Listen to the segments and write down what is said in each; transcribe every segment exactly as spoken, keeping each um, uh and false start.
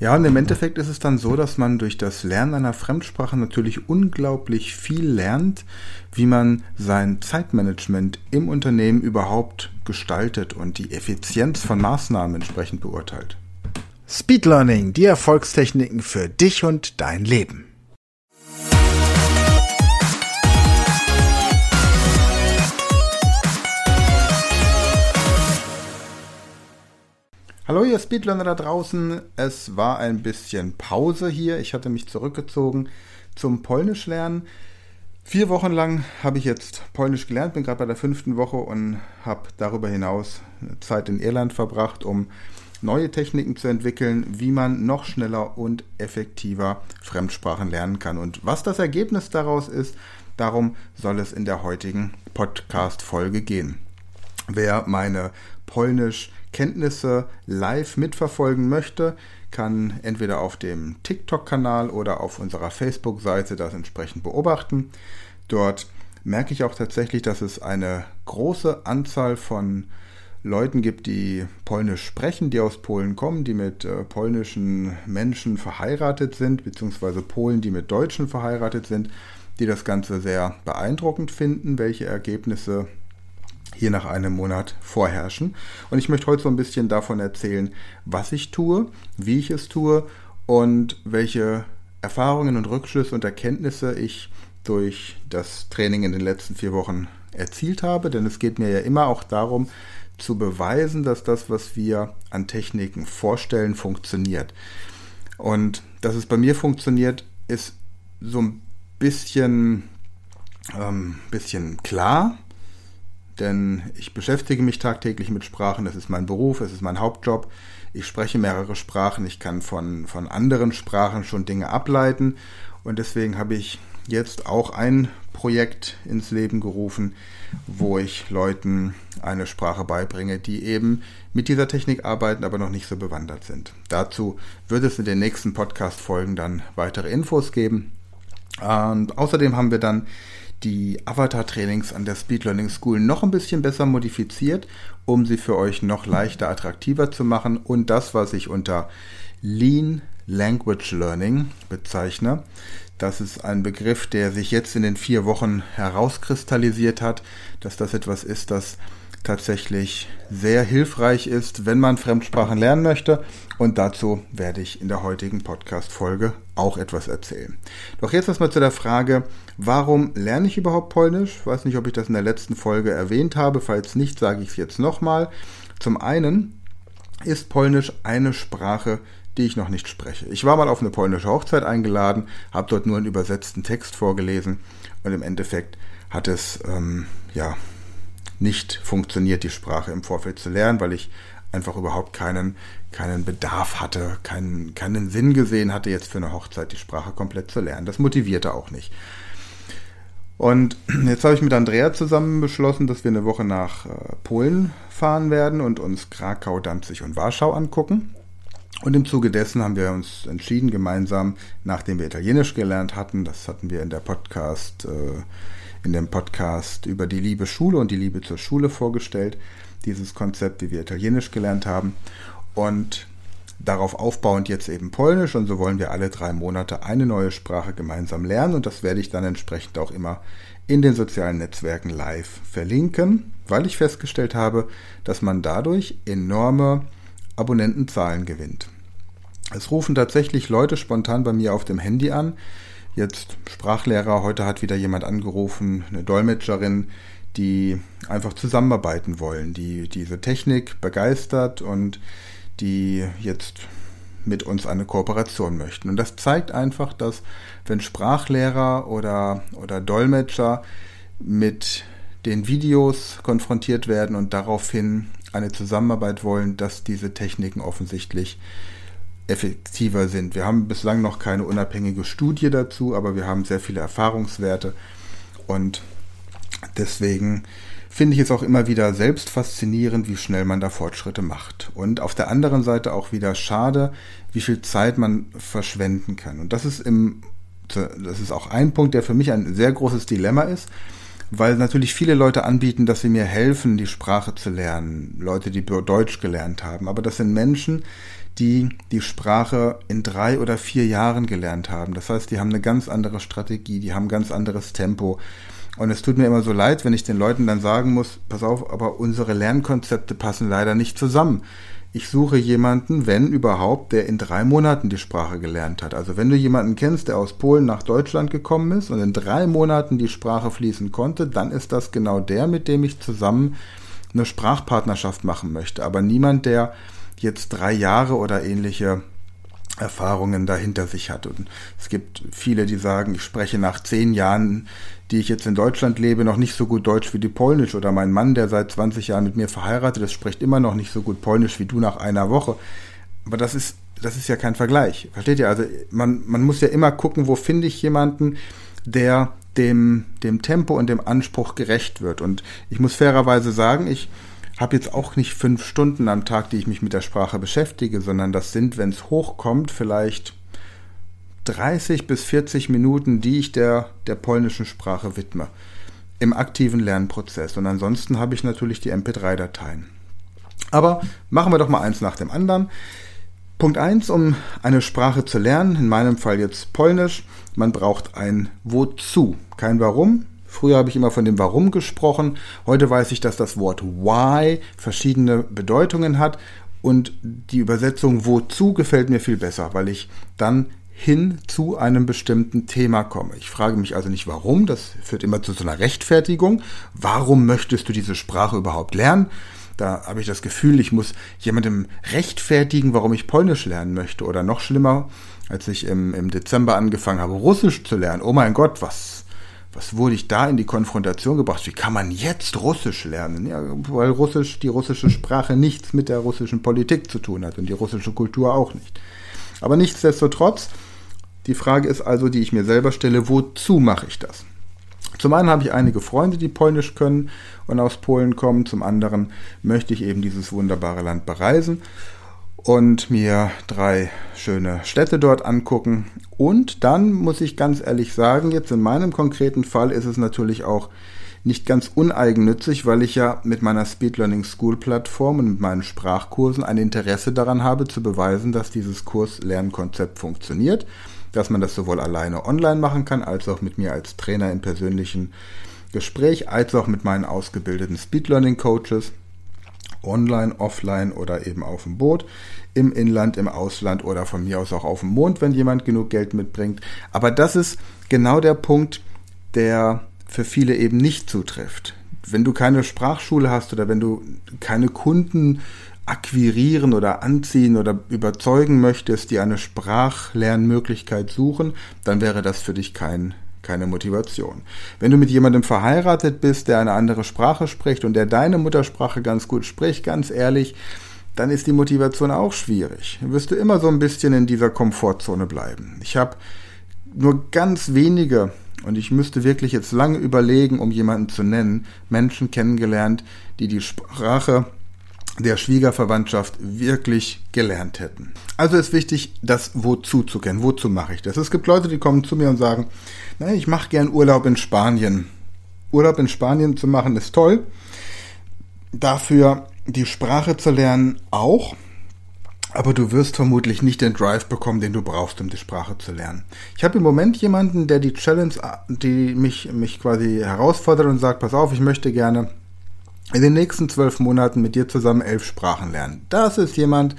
Ja, und im Endeffekt ist es dann so, dass man durch das Lernen einer Fremdsprache natürlich unglaublich viel lernt, wie man sein Zeitmanagement im Unternehmen überhaupt gestaltet und die Effizienz von Maßnahmen entsprechend beurteilt. Speed Learning, die Erfolgstechniken für dich und dein Leben. Hallo ihr Speedlearner da draußen, es war ein bisschen Pause hier, ich hatte mich zurückgezogen zum Polnisch lernen. Vier Wochen lang habe ich jetzt Polnisch gelernt, bin gerade bei der fünften Woche und habe darüber hinaus Zeit in Irland verbracht, um neue Techniken zu entwickeln, wie man noch schneller und effektiver Fremdsprachen lernen kann. Und was das Ergebnis daraus ist, darum soll es in der heutigen Podcast-Folge gehen. Wer meine Polnisch-Kenntnisse live mitverfolgen möchte, kann entweder auf dem TikTok-Kanal oder auf unserer Facebook-Seite das entsprechend beobachten. Dort merke ich auch tatsächlich, dass es eine große Anzahl von Leuten gibt, die Polnisch sprechen, die aus Polen kommen, die mit äh, polnischen Menschen verheiratet sind, beziehungsweise Polen, die mit Deutschen verheiratet sind, die das Ganze sehr beeindruckend finden, welche Ergebnisse hier nach einem Monat vorherrschen. Und ich möchte heute so ein bisschen davon erzählen, was ich tue, wie ich es tue und welche Erfahrungen und Rückschlüsse und Erkenntnisse ich durch das Training in den letzten vier Wochen erzielt habe. Denn es geht mir ja immer auch darum, zu beweisen, dass das, was wir an Techniken vorstellen, funktioniert. Und dass es bei mir funktioniert, ist so ein bisschen, ähm, bisschen klar. Denn ich beschäftige mich tagtäglich mit Sprachen, das ist mein Beruf, es ist mein Hauptjob. Ich spreche mehrere Sprachen, ich kann von, von anderen Sprachen schon Dinge ableiten. Und deswegen habe ich jetzt auch ein Projekt ins Leben gerufen, wo ich Leuten eine Sprache beibringe, die eben mit dieser Technik arbeiten, aber noch nicht so bewandert sind. Dazu wird es in den nächsten Podcast-Folgen dann weitere Infos geben. Und außerdem haben wir dann die Avatar-Trainings an der Speed Learning School noch ein bisschen besser modifiziert, um sie für euch noch leichter, attraktiver zu machen. Und das, was ich unter Lean Language Learning bezeichne, das ist ein Begriff, der sich jetzt in den vier Wochen herauskristallisiert hat, dass das etwas ist, das tatsächlich sehr hilfreich ist, wenn man Fremdsprachen lernen möchte. Und dazu werde ich in der heutigen Podcast-Folge auch etwas erzählen. Doch jetzt erstmal zu der Frage, warum lerne ich überhaupt Polnisch? Ich weiß nicht, ob ich das in der letzten Folge erwähnt habe. Falls nicht, sage ich es jetzt nochmal. Zum einen ist Polnisch eine Sprache, die ich noch nicht spreche. Ich war mal auf eine polnische Hochzeit eingeladen, habe dort nur einen übersetzten Text vorgelesen und im Endeffekt hat es ähm, ja nicht funktioniert, die Sprache im Vorfeld zu lernen, weil ich einfach überhaupt keinen, keinen Bedarf hatte, keinen, keinen Sinn gesehen hatte, jetzt für eine Hochzeit die Sprache komplett zu lernen. Das motivierte auch nicht. Und jetzt habe ich mit Andrea zusammen beschlossen, dass wir eine Woche nach Polen fahren werden und uns Krakau, Danzig und Warschau angucken. Und im Zuge dessen haben wir uns entschieden, gemeinsam, nachdem wir Italienisch gelernt hatten, das hatten wir in der Podcast, äh, in dem Podcast über die Liebe Schule und die Liebe zur Schule vorgestellt, dieses Konzept, wie wir Italienisch gelernt haben. Und darauf aufbauend jetzt eben Polnisch. Und so wollen wir alle drei Monate eine neue Sprache gemeinsam lernen. Und das werde ich dann entsprechend auch immer in den sozialen Netzwerken live verlinken, weil ich festgestellt habe, dass man dadurch enorme Abonnentenzahlen gewinnt. Es rufen tatsächlich Leute spontan bei mir auf dem Handy an. Jetzt Sprachlehrer, heute hat wieder jemand angerufen, eine Dolmetscherin, die einfach zusammenarbeiten wollen, die diese Technik begeistert und die jetzt mit uns eine Kooperation möchten. Und das zeigt einfach, dass wenn Sprachlehrer oder, oder Dolmetscher mit den Videos konfrontiert werden und daraufhin eine Zusammenarbeit wollen, dass diese Techniken offensichtlich effektiver sind. Wir haben bislang noch keine unabhängige Studie dazu, aber wir haben sehr viele Erfahrungswerte und deswegen finde ich es auch immer wieder selbst faszinierend, wie schnell man da Fortschritte macht. Und auf der anderen Seite auch wieder schade, wie viel Zeit man verschwenden kann. Und das ist, im, das ist auch ein Punkt, der für mich ein sehr großes Dilemma ist, weil natürlich viele Leute anbieten, dass sie mir helfen, die Sprache zu lernen. Leute, die Deutsch gelernt haben. Aber das sind Menschen, die die Sprache in drei oder vier Jahren gelernt haben. Das heißt, die haben eine ganz andere Strategie, die haben ganz anderes Tempo. Und es tut mir immer so leid, wenn ich den Leuten dann sagen muss, pass auf, aber unsere Lernkonzepte passen leider nicht zusammen. Ich suche jemanden, wenn überhaupt, der in drei Monaten die Sprache gelernt hat. Also wenn du jemanden kennst, der aus Polen nach Deutschland gekommen ist und in drei Monaten die Sprache fließen konnte, dann ist das genau der, mit dem ich zusammen eine Sprachpartnerschaft machen möchte. Aber niemand, der jetzt drei Jahre oder ähnliche Erfahrungen dahinter sich hat. Und es gibt viele, die sagen, ich spreche nach zehn Jahren, die ich jetzt in Deutschland lebe, noch nicht so gut Deutsch wie die Polnisch. Oder mein Mann, der seit zwanzig Jahren mit mir verheiratet ist, spricht immer noch nicht so gut Polnisch wie du nach einer Woche. Aber das ist, das ist ja kein Vergleich. Versteht ihr? Also man, man muss ja immer gucken, wo finde ich jemanden, der dem, dem Tempo und dem Anspruch gerecht wird. Und ich muss fairerweise sagen, ich habe jetzt auch nicht fünf Stunden am Tag, die ich mich mit der Sprache beschäftige, sondern das sind, wenn es hochkommt, vielleicht dreißig bis vierzig Minuten, die ich der, der polnischen Sprache widme, im aktiven Lernprozess. Und ansonsten habe ich natürlich die M P drei Dateien. Aber machen wir doch mal eins nach dem anderen. Punkt eins, um eine Sprache zu lernen, in meinem Fall jetzt Polnisch, man braucht ein Wozu, kein Warum. Früher habe ich immer von dem Warum gesprochen. Heute weiß ich, dass das Wort Why verschiedene Bedeutungen hat. Und die Übersetzung Wozu gefällt mir viel besser, weil ich dann hin zu einem bestimmten Thema komme. Ich frage mich also nicht warum, das führt immer zu so einer Rechtfertigung. Warum möchtest du diese Sprache überhaupt lernen? Da habe ich das Gefühl, ich muss jemandem rechtfertigen, warum ich Polnisch lernen möchte. Oder noch schlimmer, als ich im, im Dezember angefangen habe, Russisch zu lernen. Oh mein Gott, was... Was wurde ich da in die Konfrontation gebracht? Wie kann man jetzt Russisch lernen? Ja, weil Russisch, die russische Sprache nichts mit der russischen Politik zu tun hat und die russische Kultur auch nicht. Aber nichtsdestotrotz, die Frage ist also, die ich mir selber stelle, wozu mache ich das? Zum einen habe ich einige Freunde, die Polnisch können und aus Polen kommen. Zum anderen möchte ich eben dieses wunderbare Land bereisen und mir drei schöne Städte dort angucken. Und dann muss ich ganz ehrlich sagen, jetzt in meinem konkreten Fall ist es natürlich auch nicht ganz uneigennützig, weil ich ja mit meiner Speed Learning School Plattform und mit meinen Sprachkursen ein Interesse daran habe, zu beweisen, dass dieses Kurs-Lernkonzept funktioniert, dass man das sowohl alleine online machen kann, als auch mit mir als Trainer im persönlichen Gespräch, als auch mit meinen ausgebildeten Speed Learning Coaches. Online, offline oder eben auf dem Boot, im Inland, im Ausland oder von mir aus auch auf dem Mond, wenn jemand genug Geld mitbringt. Aber das ist genau der Punkt, der für viele eben nicht zutrifft. Wenn du keine Sprachschule hast oder wenn du keine Kunden akquirieren oder anziehen oder überzeugen möchtest, die eine Sprachlernmöglichkeit suchen, dann wäre das für dich kein keine Motivation. Wenn du mit jemandem verheiratet bist, der eine andere Sprache spricht und der deine Muttersprache ganz gut spricht, ganz ehrlich, dann ist die Motivation auch schwierig. Dann wirst du immer so ein bisschen in dieser Komfortzone bleiben. Ich habe nur ganz wenige, und ich müsste wirklich jetzt lange überlegen, um jemanden zu nennen, Menschen kennengelernt, die die Sprache der Schwiegerverwandtschaft wirklich gelernt hätten. Also ist wichtig, das Wozu zu kennen. Wozu mache ich das? Es gibt Leute, die kommen zu mir und sagen, na, ich mache gern Urlaub in Spanien. Urlaub in Spanien zu machen ist toll. Dafür die Sprache zu lernen auch. Aber du wirst vermutlich nicht den Drive bekommen, den du brauchst, um die Sprache zu lernen. Ich habe im Moment jemanden, der die Challenge, die mich, mich quasi herausfordert und sagt, pass auf, ich möchte gerne in den nächsten zwölf Monaten mit dir zusammen elf Sprachen lernen. Das ist jemand,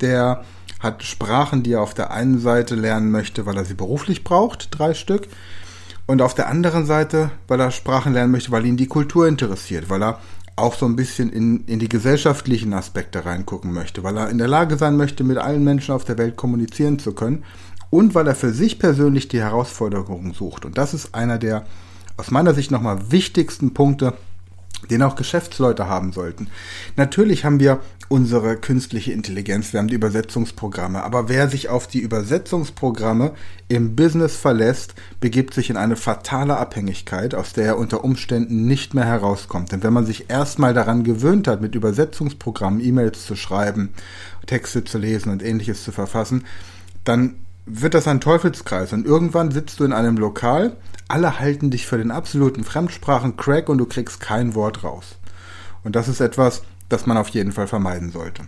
der hat Sprachen, die er auf der einen Seite lernen möchte, weil er sie beruflich braucht, drei Stück. Und auf der anderen Seite, weil er Sprachen lernen möchte, weil ihn die Kultur interessiert, weil er auch so ein bisschen in, in die gesellschaftlichen Aspekte reingucken möchte, weil er in der Lage sein möchte, mit allen Menschen auf der Welt kommunizieren zu können und weil er für sich persönlich die Herausforderungen sucht. Und das ist einer der aus meiner Sicht nochmal wichtigsten Punkte, den auch Geschäftsleute haben sollten. Natürlich haben wir unsere künstliche Intelligenz, wir haben die Übersetzungsprogramme, aber wer sich auf die Übersetzungsprogramme im Business verlässt, begibt sich in eine fatale Abhängigkeit, aus der er unter Umständen nicht mehr herauskommt. Denn wenn man sich erstmal daran gewöhnt hat, mit Übersetzungsprogrammen E-Mails zu schreiben, Texte zu lesen und Ähnliches zu verfassen, dann wird das ein Teufelskreis und irgendwann sitzt du in einem Lokal, alle halten dich für den absoluten Fremdsprachen-Crack und du kriegst kein Wort raus. Und das ist etwas, das man auf jeden Fall vermeiden sollte.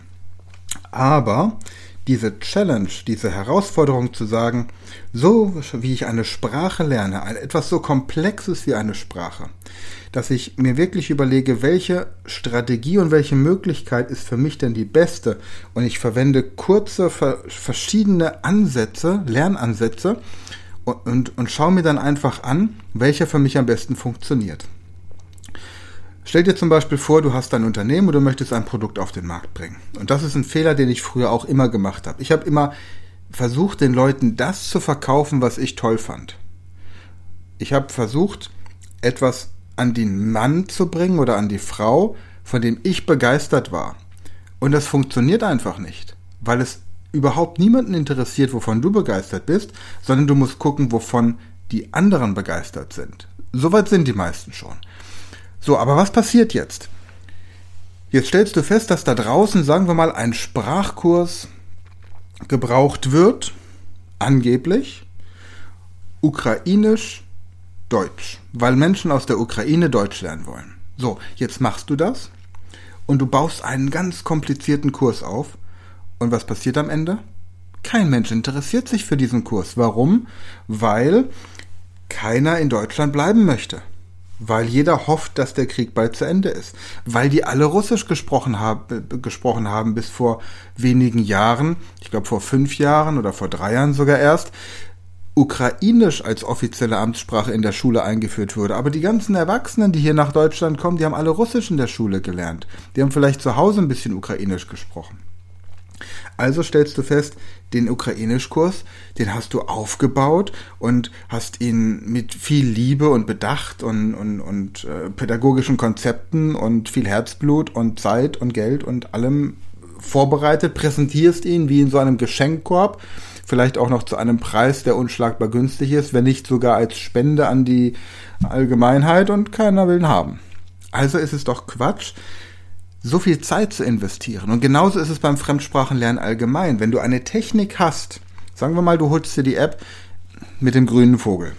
Aber diese Challenge, diese Herausforderung zu sagen, so wie ich eine Sprache lerne, etwas so Komplexes wie eine Sprache, dass ich mir wirklich überlege, welche Strategie und welche Möglichkeit ist für mich denn die beste. Und ich verwende kurze, verschiedene Ansätze, Lernansätze und, und, und schaue mir dann einfach an, welcher für mich am besten funktioniert. Stell dir zum Beispiel vor, du hast ein Unternehmen und du möchtest ein Produkt auf den Markt bringen. Und das ist ein Fehler, den ich früher auch immer gemacht habe. Ich habe immer versucht, den Leuten das zu verkaufen, was ich toll fand. Ich habe versucht, etwas an den Mann zu bringen oder an die Frau, von dem ich begeistert war. Und das funktioniert einfach nicht, weil es überhaupt niemanden interessiert, wovon du begeistert bist, sondern du musst gucken, wovon die anderen begeistert sind. Soweit sind die meisten schon. So, aber was passiert jetzt? Jetzt stellst du fest, dass da draußen, sagen wir mal, ein Sprachkurs gebraucht wird, angeblich, ukrainisch, Deutsch, weil Menschen aus der Ukraine Deutsch lernen wollen. So, jetzt machst du das und du baust einen ganz komplizierten Kurs auf. Und was passiert am Ende? Kein Mensch interessiert sich für diesen Kurs. Warum? Weil keiner in Deutschland bleiben möchte. Weil jeder hofft, dass der Krieg bald zu Ende ist. Weil die alle Russisch gesprochen haben, gesprochen haben bis vor wenigen Jahren, ich glaube vor fünf Jahren oder vor drei Jahren sogar erst, Ukrainisch als offizielle Amtssprache in der Schule eingeführt wurde. Aber die ganzen Erwachsenen, die hier nach Deutschland kommen, die haben alle Russisch in der Schule gelernt. Die haben vielleicht zu Hause ein bisschen Ukrainisch gesprochen. Also stellst du fest, den Ukrainischkurs, den hast du aufgebaut und hast ihn mit viel Liebe und Bedacht und, und, und äh, pädagogischen Konzepten und viel Herzblut und Zeit und Geld und allem vorbereitet, präsentierst ihn wie in so einem Geschenkkorb, vielleicht auch noch zu einem Preis, der unschlagbar günstig ist, wenn nicht sogar als Spende an die Allgemeinheit, und keiner will ihn haben. Also ist es doch Quatsch, so viel Zeit zu investieren. Und genauso ist es beim Fremdsprachenlernen allgemein. Wenn du eine Technik hast, sagen wir mal, du holst dir die App mit dem grünen Vogel.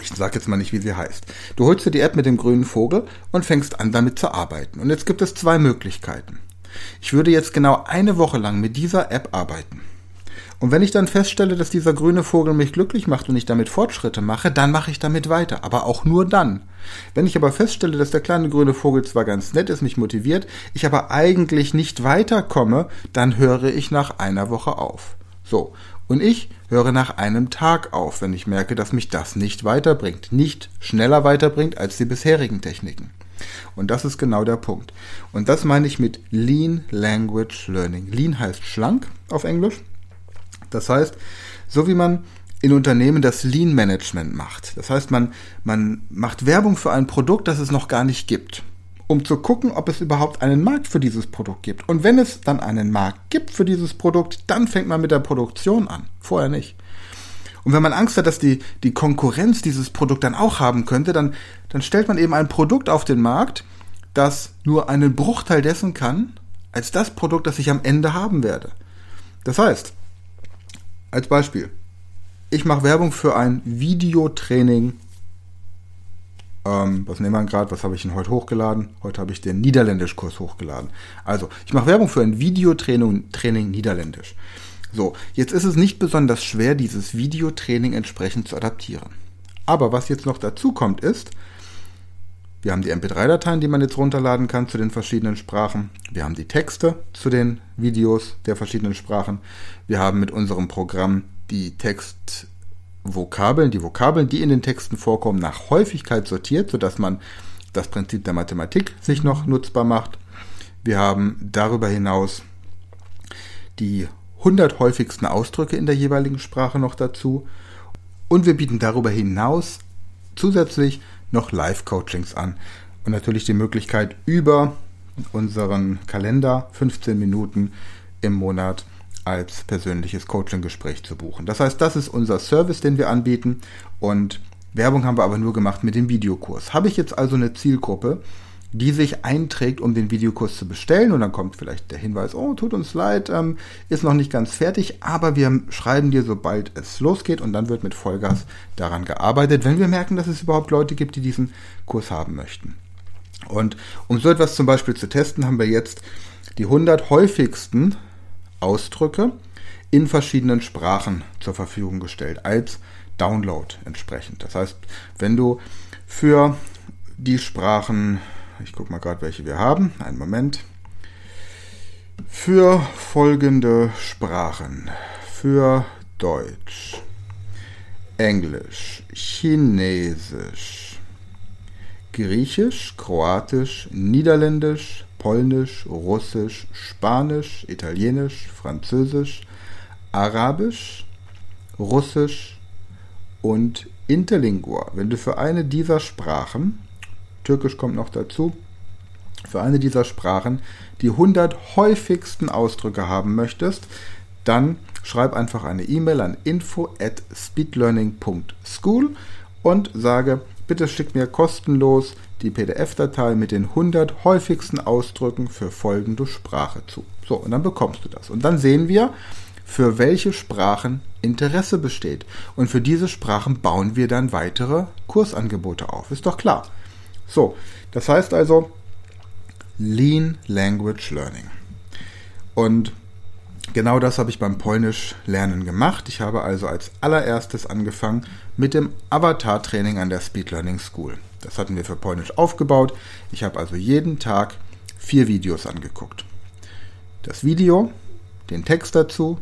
Ich sage jetzt mal nicht, wie sie heißt. Du holst dir die App mit dem grünen Vogel und fängst an, damit zu arbeiten. Und jetzt gibt es zwei Möglichkeiten. Ich würde jetzt genau eine Woche lang mit dieser App arbeiten. Und wenn ich dann feststelle, dass dieser grüne Vogel mich glücklich macht und ich damit Fortschritte mache, dann mache ich damit weiter, aber auch nur dann. Wenn ich aber feststelle, dass der kleine grüne Vogel zwar ganz nett ist, mich motiviert, ich aber eigentlich nicht weiterkomme, dann höre ich nach einer Woche auf. So, und ich höre nach einem Tag auf, wenn ich merke, dass mich das nicht weiterbringt, nicht schneller weiterbringt als die bisherigen Techniken. Und das ist genau der Punkt. Und das meine ich mit Lean Language Learning. Lean heißt schlank auf Englisch. Das heißt, so wie man in Unternehmen das Lean-Management macht. Das heißt, man, man macht Werbung für ein Produkt, das es noch gar nicht gibt, um zu gucken, ob es überhaupt einen Markt für dieses Produkt gibt. Und wenn es dann einen Markt gibt für dieses Produkt, dann fängt man mit der Produktion an, vorher nicht. Und wenn man Angst hat, dass die, die Konkurrenz dieses Produkt dann auch haben könnte, dann, dann stellt man eben ein Produkt auf den Markt, das nur einen Bruchteil dessen kann, als das Produkt, das ich am Ende haben werde. Das heißt, als Beispiel, ich mache Werbung für ein Videotraining. Ähm, was nehmen wir gerade? Was habe ich denn heute hochgeladen? Heute habe ich den Niederländischkurs hochgeladen. Also, ich mache Werbung für ein Videotraining Training Niederländisch. So, jetzt ist es nicht besonders schwer, dieses Videotraining entsprechend zu adaptieren. Aber was jetzt noch dazu kommt ist, wir haben die M P drei Dateien, die man jetzt runterladen kann zu den verschiedenen Sprachen. Wir haben die Texte zu den Videos der verschiedenen Sprachen. Wir haben mit unserem Programm die Textvokabeln, die Vokabeln, die in den Texten vorkommen, nach Häufigkeit sortiert, sodass man das Prinzip der Mathematik sich noch nutzbar macht. Wir haben darüber hinaus die hundert häufigsten Ausdrücke in der jeweiligen Sprache noch dazu. Und wir bieten darüber hinaus zusätzlich noch Live-Coachings an und natürlich die Möglichkeit, über unseren Kalender fünfzehn Minuten im Monat als persönliches Coaching-Gespräch zu buchen. Das heißt, das ist unser Service, den wir anbieten, und Werbung haben wir aber nur gemacht mit dem Videokurs. Habe ich jetzt also eine Zielgruppe, die sich einträgt, um den Videokurs zu bestellen, und dann kommt vielleicht der Hinweis, oh, tut uns leid, ähm, ist noch nicht ganz fertig, aber wir schreiben dir, sobald es losgeht, und dann wird mit Vollgas daran gearbeitet, wenn wir merken, dass es überhaupt Leute gibt, die diesen Kurs haben möchten. Und um so etwas zum Beispiel zu testen, haben wir jetzt die hundert häufigsten Ausdrücke in verschiedenen Sprachen zur Verfügung gestellt, als Download entsprechend. Das heißt, wenn du für die Sprachen, ich gucke mal gerade, welche wir haben, einen Moment, für folgende Sprachen, für Deutsch, Englisch, Chinesisch, Griechisch, Kroatisch, Niederländisch, Polnisch, Russisch, Spanisch, Italienisch, Französisch, Arabisch, Russisch und Interlingua. Wenn du für eine dieser Sprachen, Türkisch kommt noch dazu, für eine dieser Sprachen die hundert häufigsten Ausdrücke haben möchtest, dann schreib einfach eine E-Mail an info at speedlearning punkt school und sage, bitte schick mir kostenlos die P D F-Datei mit den hundert häufigsten Ausdrücken für folgende Sprache zu. So, und dann bekommst du das. Und dann sehen wir, für welche Sprachen Interesse besteht. Und für diese Sprachen bauen wir dann weitere Kursangebote auf. Ist doch klar. So, das heißt also Lean Language Learning. Und genau das habe ich beim Polnisch-Lernen gemacht. Ich habe also als allererstes angefangen mit dem Avatar-Training an der Speed Learning School. Das hatten wir für Polnisch aufgebaut. Ich habe also jeden Tag vier Videos angeguckt. Das Video, den Text dazu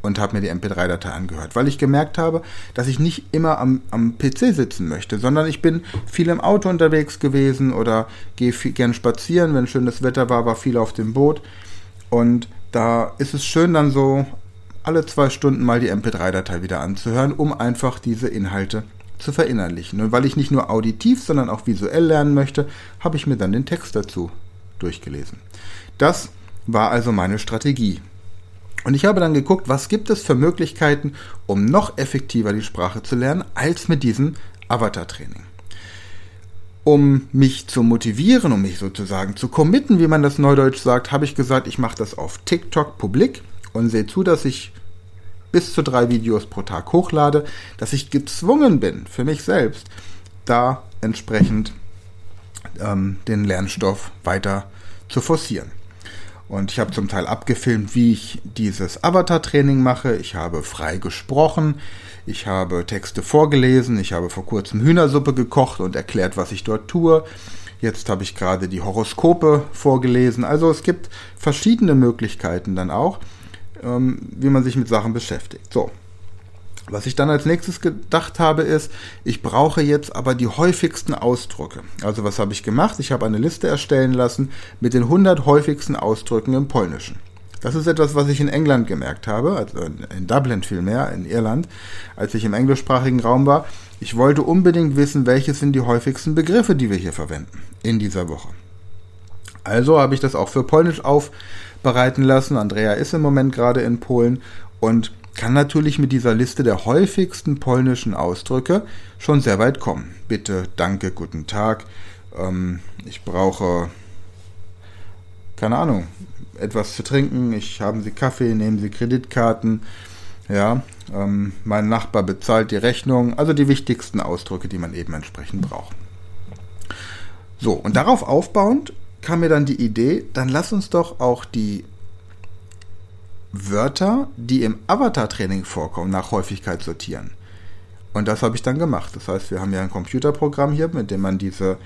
und habe mir die M P drei Datei angehört, weil ich gemerkt habe, dass ich nicht immer am, am P C sitzen möchte, sondern ich bin viel im Auto unterwegs gewesen oder gehe viel, gern spazieren, wenn schönes Wetter war, war viel auf dem Boot. Und da ist es schön, dann so alle zwei Stunden mal die M P drei Datei wieder anzuhören, um einfach diese Inhalte zu verinnerlichen. Und weil ich nicht nur auditiv, sondern auch visuell lernen möchte, habe ich mir dann den Text dazu durchgelesen. Das war also meine Strategie. Und ich habe dann geguckt, was gibt es für Möglichkeiten, um noch effektiver die Sprache zu lernen, als mit diesem Avatar-Training. Um mich zu motivieren, um mich sozusagen zu committen, wie man das neudeutsch sagt, habe ich gesagt, ich mache das auf TikTok publik und sehe zu, dass ich bis zu drei Videos pro Tag hochlade, dass ich gezwungen bin, für mich selbst, da entsprechend ähm, den Lernstoff weiter zu forcieren. Und ich habe zum Teil abgefilmt, wie ich dieses Avatar-Training mache. Ich habe frei gesprochen, ich habe Texte vorgelesen, ich habe vor kurzem Hühnersuppe gekocht und erklärt, was ich dort tue. Jetzt habe ich gerade die Horoskope vorgelesen. Also es gibt verschiedene Möglichkeiten dann auch, ähm, wie man sich mit Sachen beschäftigt. So, was ich dann als nächstes gedacht habe ist, ich brauche jetzt aber die häufigsten Ausdrücke. Also was habe ich gemacht? Ich habe eine Liste erstellen lassen mit den hundert häufigsten Ausdrücken im Polnischen. Das ist etwas, was ich in England gemerkt habe, also in Dublin vielmehr, in Irland, als ich im englischsprachigen Raum war. Ich wollte unbedingt wissen, welche sind die häufigsten Begriffe, die wir hier verwenden in dieser Woche. Also habe ich das auch für Polnisch aufbereiten lassen. Andrea ist im Moment gerade in Polen und kann natürlich mit dieser Liste der häufigsten polnischen Ausdrücke schon sehr weit kommen. Bitte, danke, guten Tag. Ähm, ich brauche, keine Ahnung, etwas zu trinken, ich haben Sie Kaffee, nehmen Sie Kreditkarten, ja, ähm, mein Nachbar bezahlt die Rechnung, also die wichtigsten Ausdrücke, die man eben entsprechend braucht. So, und darauf aufbauend kam mir dann die Idee, dann lass uns doch auch die Wörter, die im Avatar-Training vorkommen, nach Häufigkeit sortieren. Und das habe ich dann gemacht. Das heißt, wir haben ja ein Computerprogramm hier, mit dem man diese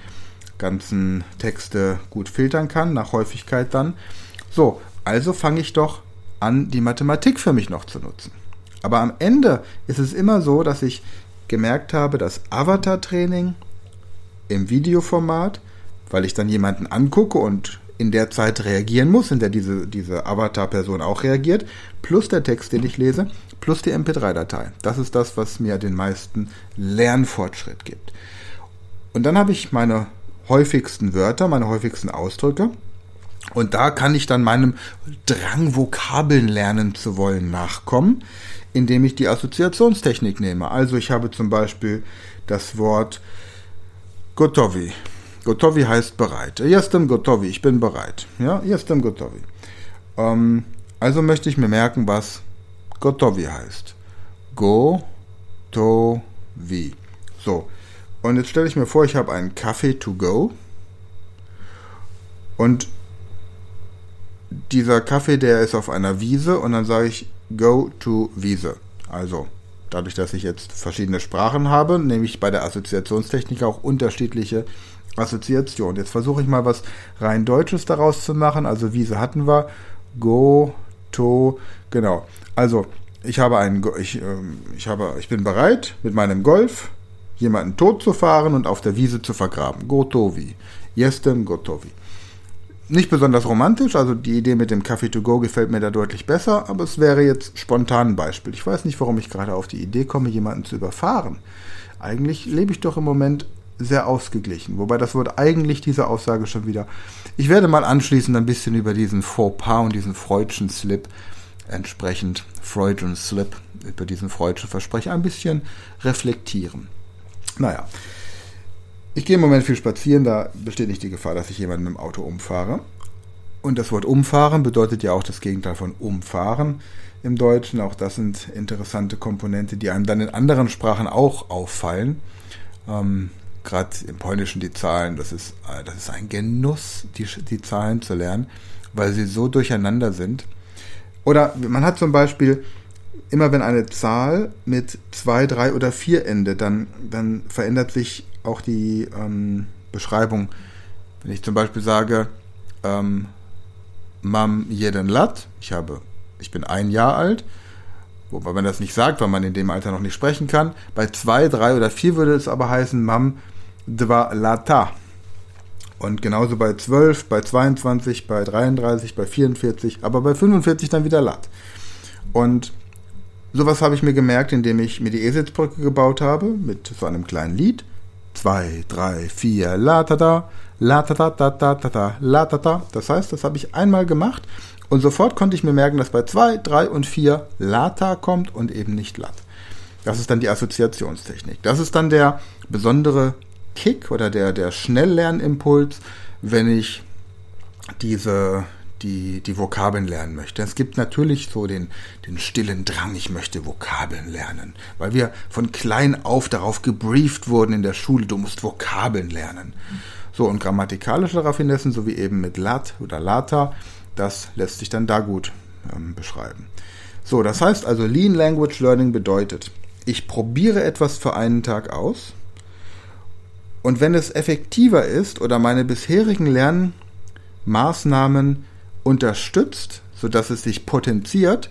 ganzen Texte gut filtern kann, nach Häufigkeit dann. So, also fange ich doch an, die Mathematik für mich noch zu nutzen. Aber am Ende ist es immer so, dass ich gemerkt habe, dass Avatar-Training im Videoformat, weil ich dann jemanden angucke und in der Zeit reagieren muss, in der diese, diese Avatar-Person auch reagiert, plus der Text, den ich lese, plus die M P drei Datei. Das ist das, was mir den meisten Lernfortschritt gibt. Und dann habe ich meine häufigsten Wörter, meine häufigsten Ausdrücke. Und da kann ich dann meinem Drang, Vokabeln lernen zu wollen, nachkommen, indem ich die Assoziationstechnik nehme. Also ich habe zum Beispiel das Wort Gotowi. Gotowi heißt bereit. Jestem Gotowi, ich bin bereit. Ja, Jestem Gotowi. Ähm, also möchte ich mir merken, was Gotowi heißt. Go-to-wi. So, und jetzt stelle ich mir vor, ich habe einen Kaffee to go und dieser Kaffee, der ist auf einer Wiese und dann sage ich, Go to Wiese. Also dadurch, dass ich jetzt verschiedene Sprachen habe, nehme ich bei der Assoziationstechnik auch unterschiedliche Assoziationen. Jetzt versuche ich mal was rein Deutsches daraus zu machen. Also Wiese hatten wir. Go to, genau. Also ich habe einen, ich, ich habe, ich bin bereit, mit meinem Golf jemanden tot zu fahren und auf der Wiese zu vergraben. Gotowi. Jestem Gotowi. Nicht besonders romantisch, also die Idee mit dem Kaffee to go gefällt mir da deutlich besser, aber es wäre jetzt spontan ein Beispiel. Ich weiß nicht, warum ich gerade auf die Idee komme, jemanden zu überfahren. Eigentlich lebe ich doch im Moment sehr ausgeglichen, wobei das Wort eigentlich diese Aussage schon wieder... Ich werde mal anschließend ein bisschen über diesen Fauxpas und diesen Freudschen Slip entsprechend, Freudschen Slip, über diesen Freudschen Versprecher ein bisschen reflektieren. Naja, ich gehe im Moment viel spazieren, da besteht nicht die Gefahr, dass ich jemanden mit dem Auto umfahre. Und das Wort umfahren bedeutet ja auch das Gegenteil von umfahren im Deutschen. Auch das sind interessante Komponente, die einem dann in anderen Sprachen auch auffallen. Ähm, Gerade im Polnischen die Zahlen, das ist, das ist ein Genuss, die, die Zahlen zu lernen, weil sie so durcheinander sind. Oder man hat zum Beispiel, immer wenn eine Zahl mit zwei, drei oder vier endet, dann, dann verändert sich auch die ähm, Beschreibung. Wenn ich zum Beispiel sage, ähm, mam jeden lat, ich habe, ich bin ein Jahr alt, wobei man das nicht sagt, weil man in dem Alter noch nicht sprechen kann. Bei zwei, drei oder vier würde es aber heißen, mam dwa lata. Und genauso bei zwölf, bei zweiundzwanzig, bei dreiunddreißig, bei vierundvierzig, aber bei fünfundvierzig dann wieder lat. Und sowas habe ich mir gemerkt, indem ich mir die Eselsbrücke gebaut habe, mit so einem kleinen Lied. zwei, drei, vier, la-ta-ta, la-ta-ta-ta-ta-ta, la-ta-ta. Das heißt, das habe ich einmal gemacht und sofort konnte ich mir merken, dass bei zwei, drei und vier la-ta kommt und eben nicht lat. Das ist dann die Assoziationstechnik. Das ist dann der besondere Kick oder der, der Schnelllernimpuls, wenn ich diese... Die, die Vokabeln lernen möchte. Es gibt natürlich so den, den stillen Drang, ich möchte Vokabeln lernen, weil wir von klein auf darauf gebrieft wurden in der Schule, du musst Vokabeln lernen. So, und grammatikalische Raffinessen, so wie eben mit lat oder lata, das lässt sich dann da gut ähm, beschreiben. So, das heißt also, Lean Language Learning bedeutet, ich probiere etwas für einen Tag aus und wenn es effektiver ist oder meine bisherigen Lernmaßnahmen unterstützt, sodass es sich potenziert,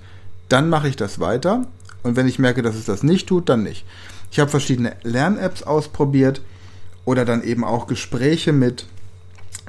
dann mache ich das weiter und wenn ich merke, dass es das nicht tut, dann nicht. Ich habe verschiedene Lern-Apps ausprobiert oder dann eben auch Gespräche mit,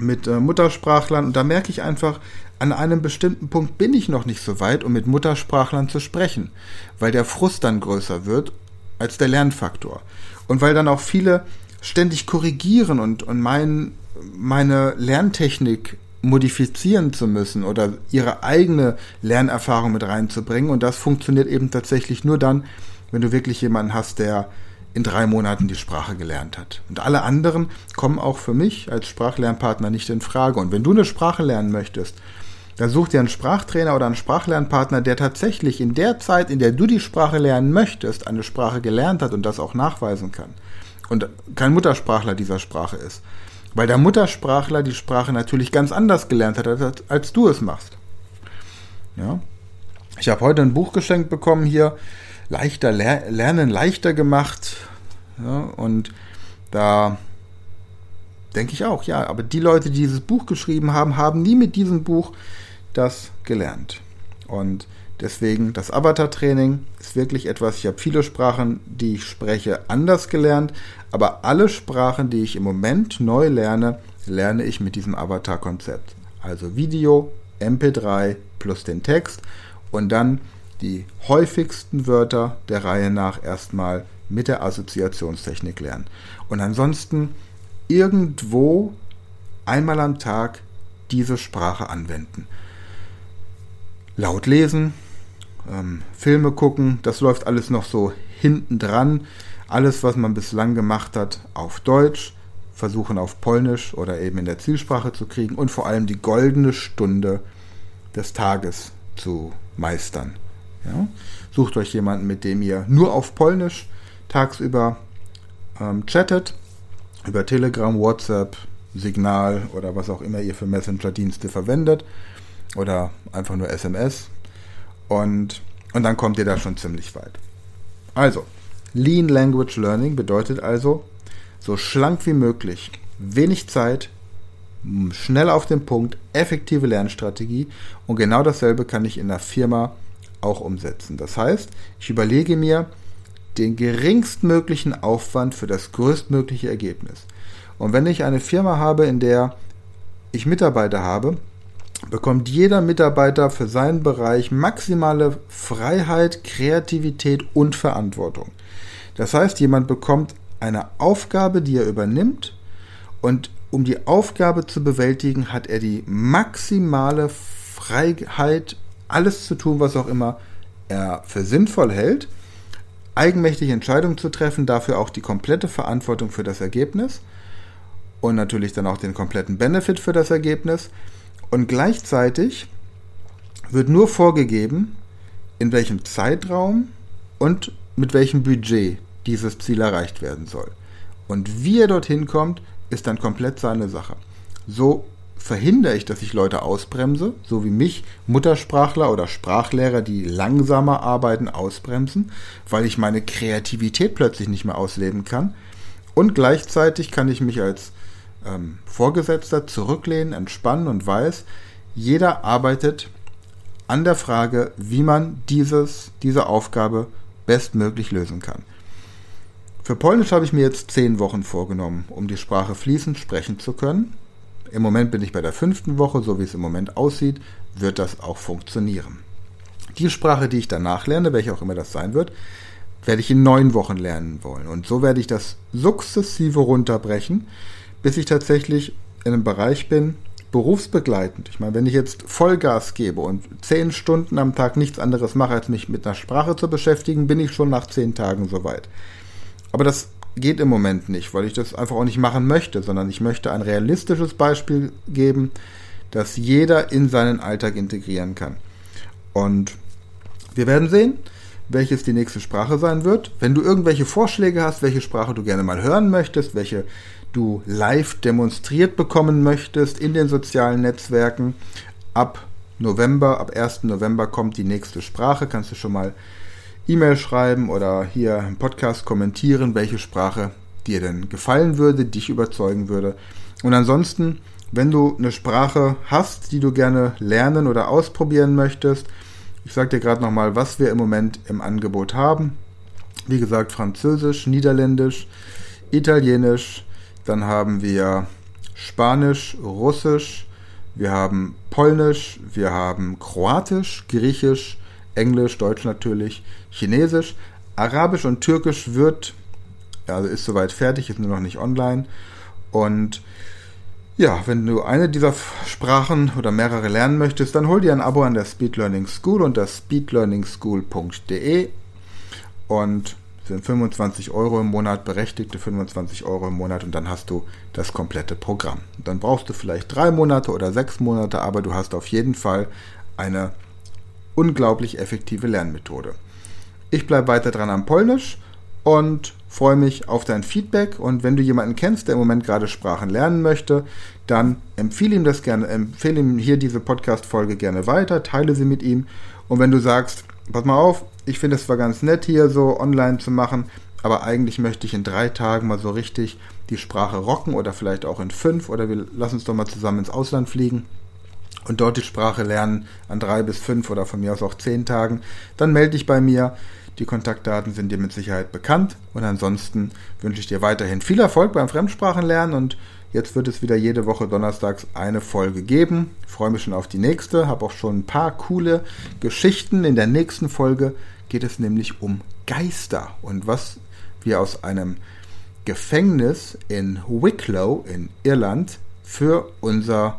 mit äh, Muttersprachlern und da merke ich einfach, an einem bestimmten Punkt bin ich noch nicht so weit, um mit Muttersprachlern zu sprechen, weil der Frust dann größer wird als der Lernfaktor und weil dann auch viele ständig korrigieren und, und mein, meine Lerntechnik modifizieren zu müssen oder ihre eigene Lernerfahrung mit reinzubringen und das funktioniert eben tatsächlich nur dann, wenn du wirklich jemanden hast, der in drei Monaten die Sprache gelernt hat. Und alle anderen kommen auch für mich als Sprachlernpartner nicht in Frage. Und wenn du eine Sprache lernen möchtest, dann such dir einen Sprachtrainer oder einen Sprachlernpartner, der tatsächlich in der Zeit, in der du die Sprache lernen möchtest, eine Sprache gelernt hat und das auch nachweisen kann und kein Muttersprachler dieser Sprache ist. Weil der Muttersprachler die Sprache natürlich ganz anders gelernt hat, als, als du es machst. Ja. Ich habe heute ein Buch geschenkt bekommen hier, leichter ler- Lernen leichter gemacht. Ja, und da denke ich auch, ja, aber die Leute, die dieses Buch geschrieben haben, haben nie mit diesem Buch das gelernt. Und deswegen, das Avatar-Training ist wirklich etwas, ich habe viele Sprachen, die ich spreche, anders gelernt, aber alle Sprachen, die ich im Moment neu lerne, lerne ich mit diesem Avatar-Konzept. Also Video, M P drei plus den Text und dann die häufigsten Wörter der Reihe nach erstmal mit der Assoziationstechnik lernen. Und ansonsten irgendwo einmal am Tag diese Sprache anwenden. Laut lesen, ähm, Filme gucken, das läuft alles noch so hinten dran. Alles, was man bislang gemacht hat, auf Deutsch, versuchen auf Polnisch oder eben in der Zielsprache zu kriegen und vor allem die goldene Stunde des Tages zu meistern. Ja? Sucht euch jemanden, mit dem ihr nur auf Polnisch tagsüber ähm, chattet, über Telegram, WhatsApp, Signal oder was auch immer ihr für Messenger-Dienste verwendet oder einfach nur S M S und Und dann kommt ihr da schon ziemlich weit. Also, Lean Language Learning bedeutet also, so schlank wie möglich, wenig Zeit, schnell auf den Punkt, effektive Lernstrategie, und genau dasselbe kann ich in der Firma auch umsetzen. Das heißt, ich überlege mir den geringstmöglichen Aufwand für das größtmögliche Ergebnis. Und wenn ich eine Firma habe, in der ich Mitarbeiter habe, bekommt jeder Mitarbeiter für seinen Bereich maximale Freiheit, Kreativität und Verantwortung. Das heißt, jemand bekommt eine Aufgabe, die er übernimmt, und um die Aufgabe zu bewältigen, hat er die maximale Freiheit, alles zu tun, was auch immer er für sinnvoll hält, eigenmächtige Entscheidungen zu treffen, dafür auch die komplette Verantwortung für das Ergebnis und natürlich dann auch den kompletten Benefit für das Ergebnis. Und gleichzeitig wird nur vorgegeben, in welchem Zeitraum und mit welchem Budget dieses Ziel erreicht werden soll. Und wie er dorthin kommt, ist dann komplett seine Sache. So verhindere ich, dass ich Leute ausbremse, so wie mich Muttersprachler oder Sprachlehrer, die langsamer arbeiten, ausbremsen, weil ich meine Kreativität plötzlich nicht mehr ausleben kann. Und gleichzeitig kann ich mich als Ähm, Vorgesetzter zurücklehnen, entspannen und weiß, jeder arbeitet an der Frage, wie man dieses, diese Aufgabe bestmöglich lösen kann. Für Polnisch habe ich mir jetzt zehn Wochen vorgenommen, um die Sprache fließend sprechen zu können. Im Moment bin ich bei der fünften Woche, so wie es im Moment aussieht, wird das auch funktionieren. Die Sprache, die ich danach lerne, welche auch immer das sein wird, werde ich in neun Wochen lernen wollen. Und so werde ich das sukzessive runterbrechen, bis ich tatsächlich in einem Bereich bin, berufsbegleitend. Ich meine, wenn ich jetzt Vollgas gebe und zehn Stunden am Tag nichts anderes mache, als mich mit einer Sprache zu beschäftigen, bin ich schon nach zehn Tagen soweit. Aber das geht im Moment nicht, weil ich das einfach auch nicht machen möchte, sondern ich möchte ein realistisches Beispiel geben, das jeder in seinen Alltag integrieren kann. Und wir werden sehen, welches die nächste Sprache sein wird. Wenn du irgendwelche Vorschläge hast, welche Sprache du gerne mal hören möchtest, welche du live demonstriert bekommen möchtest in den sozialen Netzwerken, ab November, ab ersten November kommt die nächste Sprache, kannst du schon mal E-Mail schreiben oder hier im Podcast kommentieren, welche Sprache dir denn gefallen würde, dich überzeugen würde. Und ansonsten, wenn du eine Sprache hast, die du gerne lernen oder ausprobieren möchtest, ich sage dir gerade nochmal, was wir im Moment im Angebot haben. Wie gesagt, Französisch, Niederländisch, Italienisch, dann haben wir Spanisch, Russisch, wir haben Polnisch, wir haben Kroatisch, Griechisch, Englisch, Deutsch natürlich, Chinesisch, Arabisch und Türkisch wird, also ist soweit fertig, ist nur noch nicht online. Und ja, wenn du eine dieser Sprachen oder mehrere lernen möchtest, dann hol dir ein Abo an der Speed Learning School unter speed learning school punkt de, und sind fünfundzwanzig Euro im Monat, berechtigte fünfundzwanzig Euro im Monat, und dann hast du das komplette Programm. Dann brauchst du vielleicht drei Monate oder sechs Monate, aber du hast auf jeden Fall eine unglaublich effektive Lernmethode. Ich bleibe weiter dran am Polnisch und freue mich auf dein Feedback, und wenn du jemanden kennst, der im Moment gerade Sprachen lernen möchte, dann empfehle ihm das gerne, empfehle ihm hier diese Podcast-Folge gerne weiter, teile sie mit ihm, und wenn du sagst, pass mal auf, ich finde es zwar ganz nett hier so online zu machen, aber eigentlich möchte ich in drei Tagen mal so richtig die Sprache rocken oder vielleicht auch in fünf, oder wir lassen uns doch mal zusammen ins Ausland fliegen und dort die Sprache lernen an drei bis fünf oder von mir aus auch zehn Tagen, dann melde dich bei mir. Die Kontaktdaten sind dir mit Sicherheit bekannt, und ansonsten wünsche ich dir weiterhin viel Erfolg beim Fremdsprachenlernen, und jetzt wird es wieder jede Woche donnerstags eine Folge geben. Ich freue mich schon auf die nächste, habe auch schon ein paar coole Geschichten. In der nächsten Folge geht es nämlich um Geister und was wir aus einem Gefängnis in Wicklow in Irland für unser